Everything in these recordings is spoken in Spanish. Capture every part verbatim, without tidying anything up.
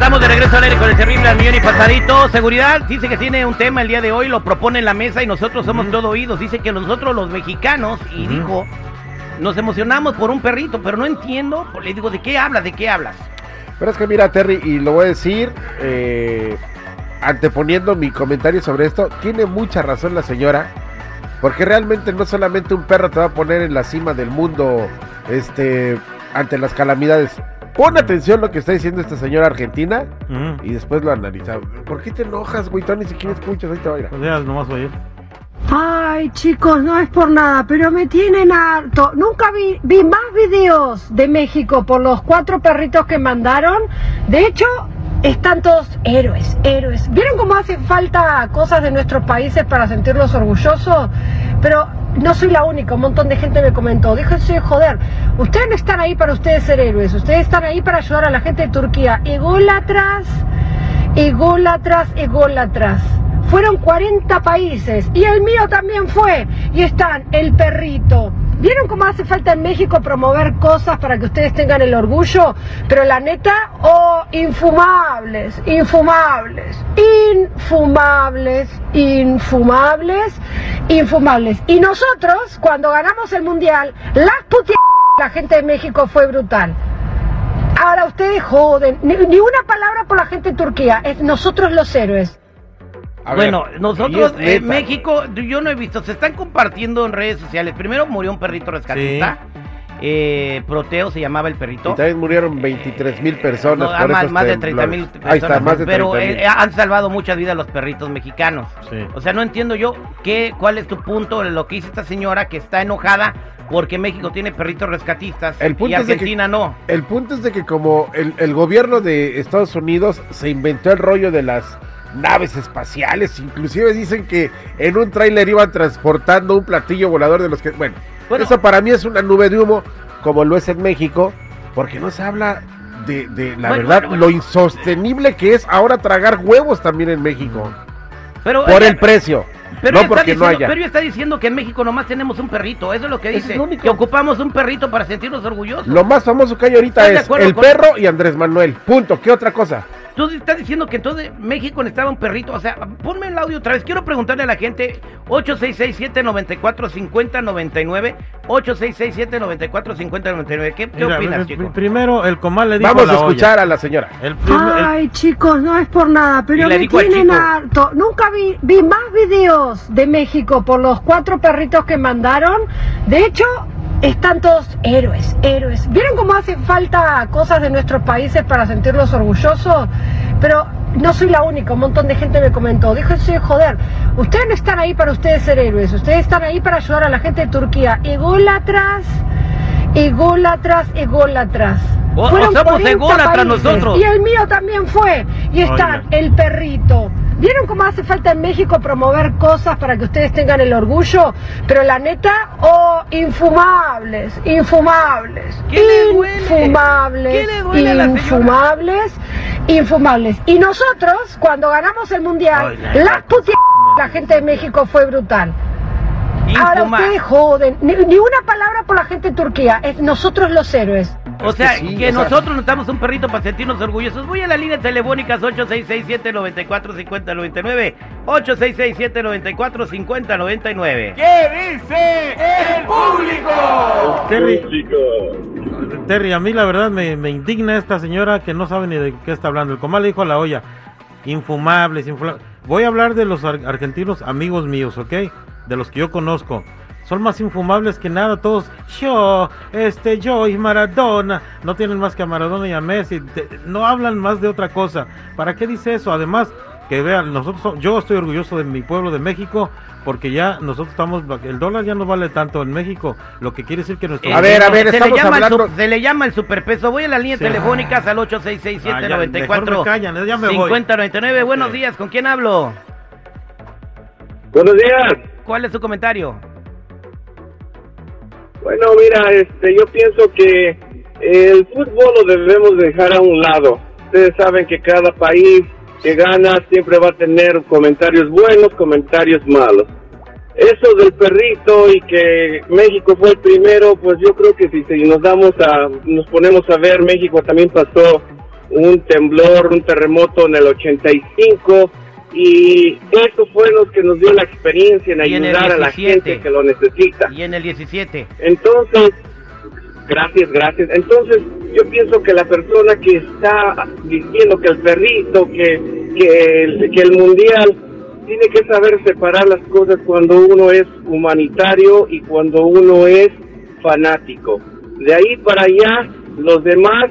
Estamos de regreso al aire con el terrible al millón y pasadito. Seguridad dice que tiene un tema el día de hoy, lo propone en la mesa y nosotros somos mm. todo oídos. Dice que nosotros los mexicanos, y mm. dijo, nos emocionamos por un perrito, pero no entiendo. Le digo, ¿de qué hablas? ¿De qué hablas? Pero es que mira, Terry, y lo voy a decir, eh, anteponiendo mi comentario sobre esto, tiene mucha razón la señora, porque realmente no solamente un perro te va a poner en la cima del mundo, este, ante las calamidades. Pon atención lo que está diciendo esta señora argentina mm. y después lo analizamos. ¿Por qué te enojas, güey? Tú ni siquiera escuchas, ahí te va a ir. Pues ya, nomás voy a ir. Ay, chicos, no es por nada, pero me tienen harto. Nunca vi, vi más videos de México por los cuatro perritos que mandaron. De hecho, están todos héroes, héroes. ¿Vieron cómo hace falta cosas de nuestros países para sentirlos orgullosos? Pero no soy la única, un montón de gente me comentó. Déjense de joder, ustedes no están ahí para ustedes ser héroes. Ustedes están ahí para ayudar a la gente de Turquía. Ególatras, ególatras, ególatras. Fueron cuarenta países y el mío también fue. Y están el perrito. ¿Vieron cómo hace falta en México promover cosas para que ustedes tengan el orgullo? Pero la neta, oh, infumables, infumables, infumables, infumables, infumables. Y nosotros, cuando ganamos el mundial, las puteadas de la gente de México fue brutal. Ahora ustedes joden, ni, ni una palabra por la gente de Turquía, es nosotros los héroes. A bueno, ver, nosotros en eh, México, yo no he visto, se están compartiendo en redes sociales. Primero murió un perrito rescatista, sí. eh, Proteo se llamaba el perrito. Y también murieron veintitrés mil eh, personas. No, por más, más de treinta mil personas. Ahí está, más de pero eh, han salvado muchas vidas los perritos mexicanos. Sí. O sea, no entiendo yo qué, cuál es tu punto, lo que dice esta señora que está enojada porque México tiene perritos rescatistas el punto y Argentina que, no. El punto es de que como el, el gobierno de Estados Unidos se inventó el rollo de las naves espaciales, inclusive dicen que en un tráiler iban transportando un platillo volador de los que, bueno, bueno, eso para mí es una nube de humo, como lo es en México, porque no se habla de, de la bueno, verdad, bueno, bueno, lo insostenible que es ahora tragar huevos también en México, pero, por eh, el precio. Pero no, porque diciendo, no haya. Pero está diciendo que en México nomás tenemos un perrito, eso es lo que dice, es que ocupamos un perrito para sentirnos orgullosos. Lo más famoso que hay ahorita es el con... perro y Andrés Manuel, punto, ¿qué otra cosa? Tú estás diciendo que todo México necesitaba un perrito, o sea, ponme el audio otra vez, quiero preguntarle a la gente, ocho seis seis, siete nueve cuatro, cinco cero nueve nueve, ocho seis seis, siete nueve cuatro, cinco cero nueve nueve, ¿qué, qué Mira, opinas, chico? Primero, el comal le dijo Vamos a, la a escuchar olla. a la señora. El prim, el... Ay, chicos, no es por nada, pero me tienen harto. Nunca vi, vi más videos de México por los cuatro perritos que mandaron, de hecho... Están todos héroes, héroes. ¿Vieron cómo hace falta cosas de nuestros países para sentirlos orgullosos? Pero no soy la única, un montón de gente me comentó. Déjense de joder, ustedes no están ahí para ustedes ser héroes. Ustedes están ahí para ayudar a la gente de Turquía. Ególatras, ególatras, ególatras. O, o somos ególatras nosotros. Y el mío también fue. Y está el perrito. ¿Vieron cómo hace falta en México promover cosas para que ustedes tengan el orgullo? Pero la neta, oh, infumables, infumables, ¿Qué infumables, ¿Qué le duele infumables, infumables. Y nosotros, cuando ganamos el mundial, oh, la las puteadas de la gente de México fue brutal. Ahora ustedes joden, ni, ni una palabra por la gente de Turquía, es nosotros los héroes. O sea, es que, sí, que o sea, nosotros nos damos un perrito para sentirnos orgullosos. Voy a las líneas telefónicas ocho seis seis, siete nueve cuatro, cinco cero nueve nueve, ocho seis seis, siete nueve cuatro, cinco cero nueve nueve. ¿Qué dice el público? Terry, público. Terry, a mí la verdad me, me indigna esta señora que no sabe ni de qué está hablando. El comal le dijo a la olla, infumables, infumables. Voy a hablar de los ar argentinos amigos míos, ¿ok? De los que yo conozco. Son más infumables que nada, todos yo, este yo y Maradona, no tienen más que a Maradona y a Messi, te, no hablan más de otra cosa. ¿Para qué dice eso? Además, que vean, nosotros, yo estoy orgulloso de mi pueblo de México, porque ya nosotros estamos, el dólar ya no vale tanto en México, lo que quiere decir que nuestro... A ver, a ver, estamos se le llama hablando... El, se le llama el superpeso, voy a las líneas sí. telefónicas al ocho seis seis, siete nueve cuatro, cinco cero nueve nueve, buenos días, ¿con quién hablo? Buenos días. ¿Cuál es su comentario? Bueno, mira, este, yo pienso que el fútbol lo debemos dejar a un lado. Ustedes saben que cada país que gana siempre va a tener comentarios buenos, comentarios malos. Eso del perrito y que México fue el primero, pues yo creo que si, si nos damos a, nos ponemos a ver, México también pasó un temblor, un terremoto en el ochenta y cinco, y eso fue lo que nos dio la experiencia en ayudar a la gente que lo necesita. Y en el diecisiete. Entonces, gracias, gracias. Entonces, yo pienso que la persona que está diciendo que el perrito, que, que, el, que el mundial, tiene que saber separar las cosas cuando uno es humanitario y cuando uno es fanático. De ahí para allá, los demás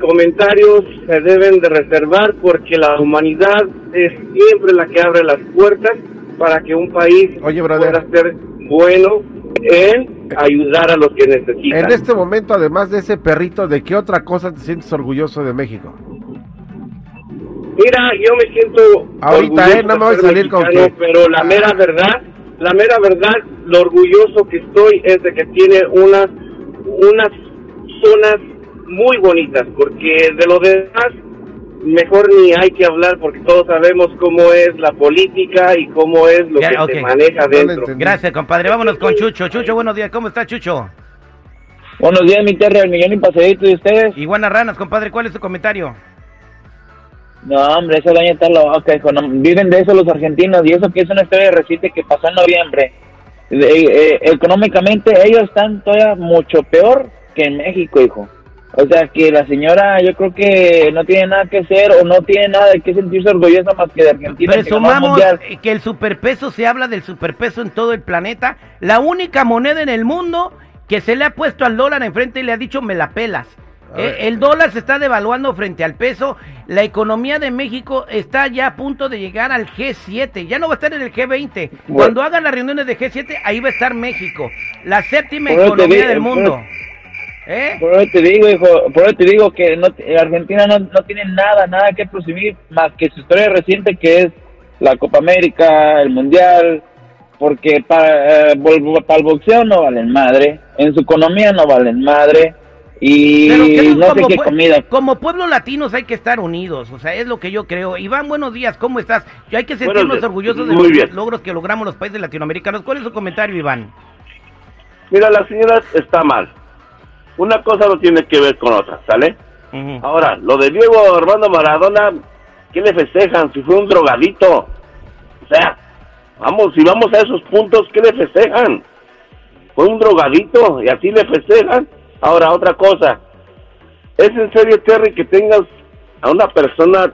comentarios se deben de reservar, porque la humanidad es siempre la que abre las puertas para que un país Oye, pueda ser bueno en ayudar a los que necesitan. En este momento, además de ese perrito, ¿de qué otra cosa te sientes orgulloso de México? Mira, yo me siento ahorita, eh, no me voy a salir mexicano, con que... pero la mera verdad, la mera verdad, lo orgulloso que estoy es de que tiene unas unas zonas muy bonitas, porque de lo demás mejor ni hay que hablar, porque todos sabemos cómo es la política y cómo es lo ya, que okay. se maneja dentro. No Gracias, compadre. Vámonos con Chucho. Chucho, buenos días. ¿Cómo está, Chucho? Buenos días, mi Terry, el millón y paseadito, ¿y ustedes? Iguanas ranas, compadre. ¿Cuál es su comentario? No, hombre, ese daño está loco. Okay, viven de eso los argentinos, y eso que es una historia reciente que pasó en noviembre. Eh, eh, económicamente ellos están todavía mucho peor que en México, hijo. O sea, que la señora, yo creo que no tiene nada que hacer o no tiene nada de qué sentirse orgullosa más que de Argentina. Presumamos que, que el superpeso, se habla del superpeso en todo el planeta, la única moneda en el mundo que se le ha puesto al dólar enfrente y le ha dicho me la pelas. Eh, el dólar se está devaluando frente al peso, la economía de México está ya a punto de llegar al G siete, ya no va a estar en el G veinte, bueno. Cuando hagan las reuniones de G siete, ahí va a estar México, la séptima por economía digo, del mundo. Por, ¿Eh? por eso te digo, hijo, por eso te digo que no, Argentina no, no tiene nada, nada que presumir más que su historia reciente, que es la Copa América, el Mundial, porque para, eh, para el boxeo no valen madre, en su economía no valen madre. Y creo, no sé qué comida. Como pueblos latinos hay que estar unidos, o sea, es lo que yo creo. Iván, buenos días, ¿cómo estás? Yo hay que sentirnos orgullosos de los bien. logros que logramos los países latinoamericanos. ¿Cuál es su comentario, Iván? Mira, la señora está mal. Una cosa no tiene que ver con otra, ¿sale? Uh -huh. Ahora, lo de Diego Armando Maradona, ¿qué le festejan? Si fue un drogadito. O sea, vamos, si vamos a esos puntos, ¿qué le festejan? Fue un drogadito y así le festejan. Ahora, otra cosa, ¿es en serio, Terry, que tengas a una persona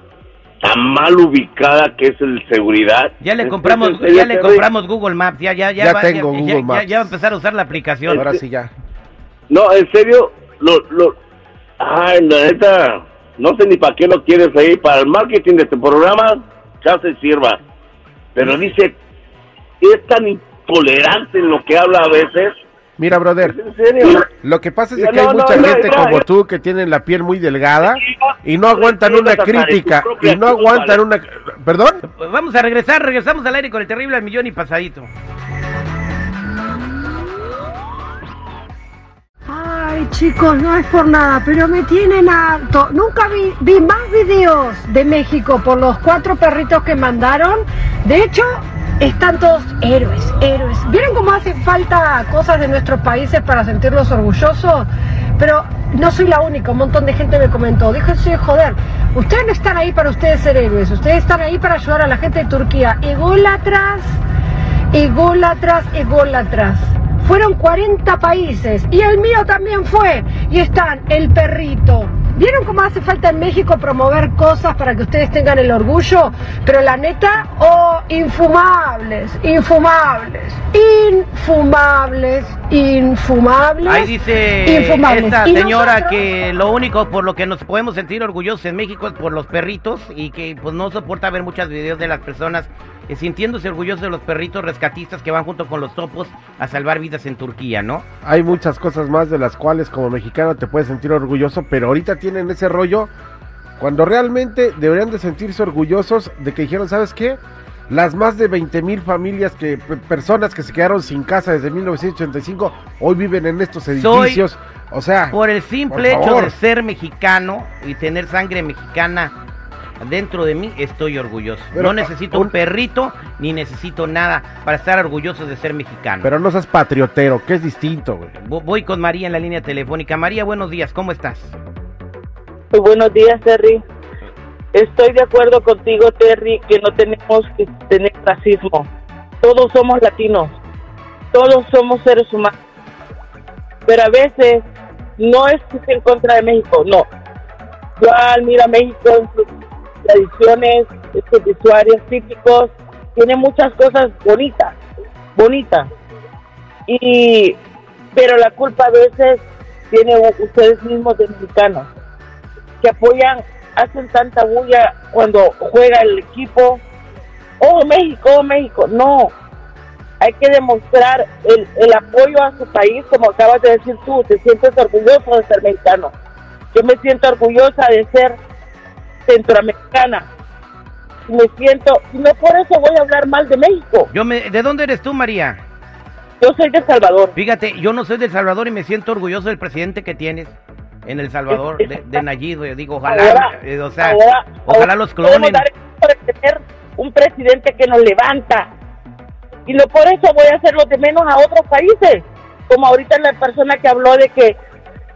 tan mal ubicada que es el seguridad? Ya le compramos, serio, ya le Terry? compramos Google Maps, ya, ya, ya, ya va, tengo ya, Google ya, Maps. Ya, ya va a empezar a usar la aplicación. Ahora sí ya. No, en serio, lo, lo, ay, la neta, no sé ni para qué lo quieres ahí, para el marketing de este programa, ya se sirva. Pero dice, es tan intolerante en lo que habla a veces. Mira, brother, lo que pasa es que no, hay mucha no, no, gente no, no, como tú que tienen la piel muy delgada y no aguantan una crítica, y no aguantan una... ¿Perdón? Vamos a regresar, regresamos al aire con el terrible al millón y pasadito. Ay, chicos, no es por nada, pero me tienen harto. Nunca vi, vi más videos de México por los cuatro perritos que mandaron. De hecho... están todos héroes, héroes. ¿Vieron cómo hacen falta cosas de nuestros países para sentirnos orgullosos? Pero no soy la única, un montón de gente me comentó. Déjense de joder, ustedes no están ahí para ustedes ser héroes. Ustedes están ahí para ayudar a la gente de Turquía. Ególatras, ególatras, ególatras. Fueron cuarenta países y el mío también fue. Y están el perrito. ¿Vieron cómo hace falta en México promover cosas para que ustedes tengan el orgullo? Pero la neta, oh, infumables, infumables, infumables, infumables. Ahí dice infumables. Esta y señora nosotros... que lo único por lo que nos podemos sentir orgullosos en México es por los perritos, y que pues no soporta ver muchos videos de las personas eh, sintiéndose orgullosos de los perritos rescatistas que van junto con los topos a salvar vidas en Turquía, ¿no? Hay muchas cosas más de las cuales como mexicano te puedes sentir orgulloso, pero ahorita tiene en ese rollo, cuando realmente deberían de sentirse orgullosos de que dijeron, ¿sabes qué? Las más de veinte mil familias, que personas que se quedaron sin casa desde mil novecientos ochenta y cinco, hoy viven en estos edificios. Soy, o sea, por el simple por hecho de ser mexicano y tener sangre mexicana dentro de mí, estoy orgulloso. Pero no necesito un perrito, ni necesito nada para estar orgulloso de ser mexicano. Pero no seas patriotero, que es distinto, güey. Voy con María en la línea telefónica. María, buenos días, ¿cómo estás? Muy buenos días, Terry. Estoy de acuerdo contigo, Terry, que no tenemos que tener racismo. Todos somos latinos, todos somos seres humanos. Pero a veces no es que esté en contra de México, no. Yo admiro a México en sus tradiciones, en sus vestuarios típicos, tiene muchas cosas bonitas, bonitas. Y, pero la culpa a veces tiene ustedes mismos de mexicanos, que apoyan, hacen tanta bulla cuando juega el equipo. Oh, México, oh, México. No, hay que demostrar el, el apoyo a su país, como acabas de decir tú. Te sientes orgulloso de ser mexicano. Yo me siento orgullosa de ser centroamericana. Me siento, no por eso voy a hablar mal de México. Yo me, ¿de dónde eres tú, María? Yo soy de El Salvador. Fíjate, yo no soy de El Salvador y me siento orgulloso del presidente que tienes en El Salvador, de, de Nayib. Yo digo, ojalá, ahora, eh, o sea, ahora, ojalá los clonen. Un presidente que nos levanta, y no por eso voy a hacerlo de menos a otros países, como ahorita la persona que habló de que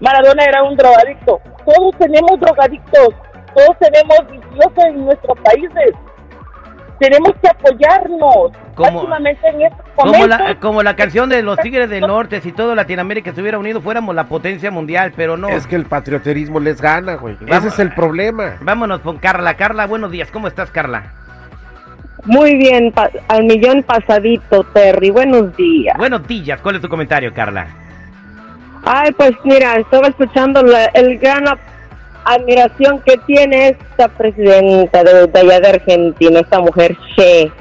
Maradona era un drogadicto. Todos tenemos drogadictos, todos tenemos viciosos en nuestros países, tenemos que apoyarnos. Como, últimamente en estos momentos, como, la, como la canción de los Tigres del Norte, si todo Latinoamérica estuviera unido fuéramos la potencia mundial, pero no. Es que el patrioterismo les gana, güey. Ese es el problema. Vámonos con Carla. Carla, buenos días, ¿cómo estás, Carla? Muy bien, al millón pasadito, Terry. Buenos días. Buenos días. ¿Cuál es tu comentario, Carla? Ay, pues mira, estaba escuchando la, el gran admiración que tiene esta presidenta de, de allá de Argentina, esta mujer, che.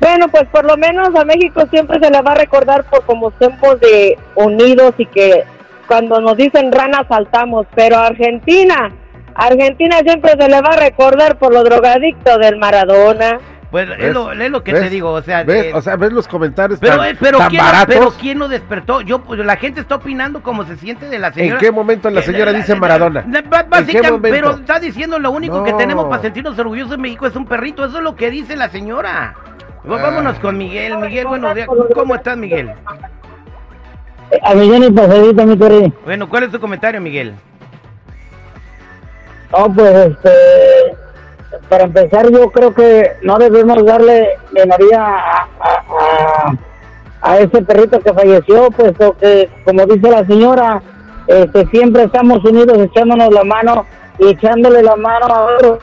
Bueno, pues por lo menos a México siempre se la va a recordar por como somos de unidos y que cuando nos dicen rana saltamos, pero Argentina, Argentina siempre se le va a recordar por lo drogadicto del Maradona. Pues es lo, es lo que ¿ves? Te digo, o sea, ¿ves? Eh, o sea, ves los comentarios pero, tan, pero tan ¿quién, baratos? Pero ¿quién lo despertó? Yo, pues, la gente está opinando como se siente de la señora. ¿En qué momento la señora eh, dice Maradona? La, la, la, ¿en qué momento? Pero está diciendo lo único no. que tenemos para sentirnos orgullosos en México es un perrito, eso es lo que dice la señora. Pues, ah. Vámonos con Miguel. Miguel, buenos días. ¿Cómo estás, Miguel? A Miguel y pasadito, mi querido. Bueno, ¿cuál es tu comentario, Miguel? No, pues, este, para empezar, yo creo que no debemos darle memoria a, a, a, a ese perrito que falleció, puesto que, como dice la señora, este, siempre estamos unidos echándonos la mano y echándole la mano a otro.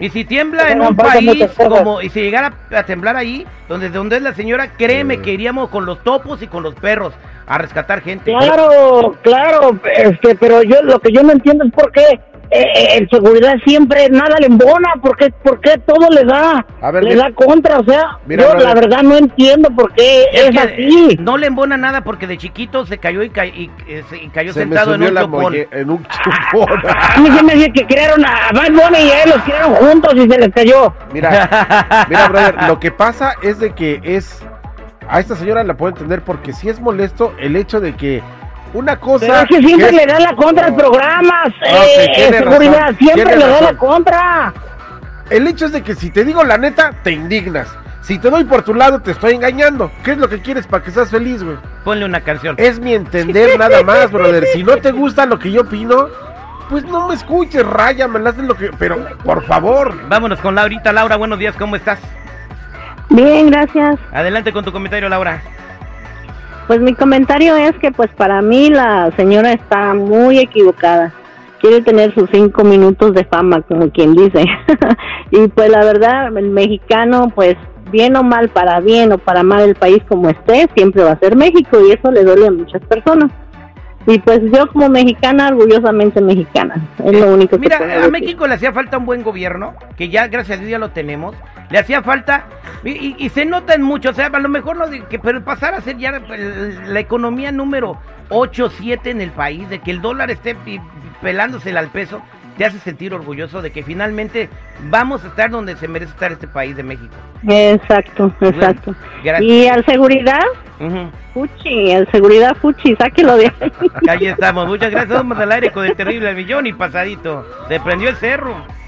Y si tiembla en un país, como y si llegara a temblar ahí, donde, donde es la señora, créeme que iríamos con los topos y con los perros a rescatar gente. Claro, claro, este, pero yo lo que yo no entiendo es por qué eh, en seguridad siempre nada le embona, porque porque todo le da, ver, le mira, da contra, o sea, mira, yo brother, la verdad no entiendo por qué es, es así. No le embona nada porque de chiquito se cayó y, ca y, y cayó se sentado en un chupón. En un chupón. A mí se me dice que crearon a Bad Bunny y a él los crearon juntos y se les cayó. Mira, mira, brother, lo que pasa es de que es... A esta señora la puedo entender porque sí es molesto el hecho de que una cosa... Pero es que siempre que... le da la contra al programa, no, eh, eh, seguridad, razón, siempre le da la contra. El hecho es de que si te digo la neta, te indignas. Si te doy por tu lado, te estoy engañando. ¿Qué es lo que quieres para que seas feliz, güey? Ponle una canción. Es mi entender nada más, brother. Si no te gusta lo que yo opino, pues no me escuches, raya, me haces lo que... Pero, por favor. Vámonos con Laurita. Laura, buenos días, ¿cómo estás? Bien, gracias. Adelante con tu comentario, Laura. Pues mi comentario es que pues para mí la señora está muy equivocada. Quiere tener sus cinco minutos de fama, como quien dice. Y pues la verdad, el mexicano, pues bien o mal, para bien o para mal el país como esté, siempre va a ser México y eso le duele a muchas personas. Y pues yo como mexicana, orgullosamente mexicana, es eh, lo único que mira, puedo decir. A México le hacía falta un buen gobierno, que ya gracias a Dios ya lo tenemos, le hacía falta, y, y, y se notan mucho, o sea, a lo mejor, no de, que, pero pasar a ser ya el, la economía número ocho, siete en el país, de que el dólar esté pelándosela al peso, te hace sentir orgulloso de que finalmente vamos a estar donde se merece estar este país de México. Exacto, exacto. Bueno, y al seguridad, uh-huh. Fuchi, al seguridad Fuchi, sáquelo de ahí. Ahí estamos, muchas gracias, vamos al aire con el terrible al millón y pasadito, se prendió el cerro.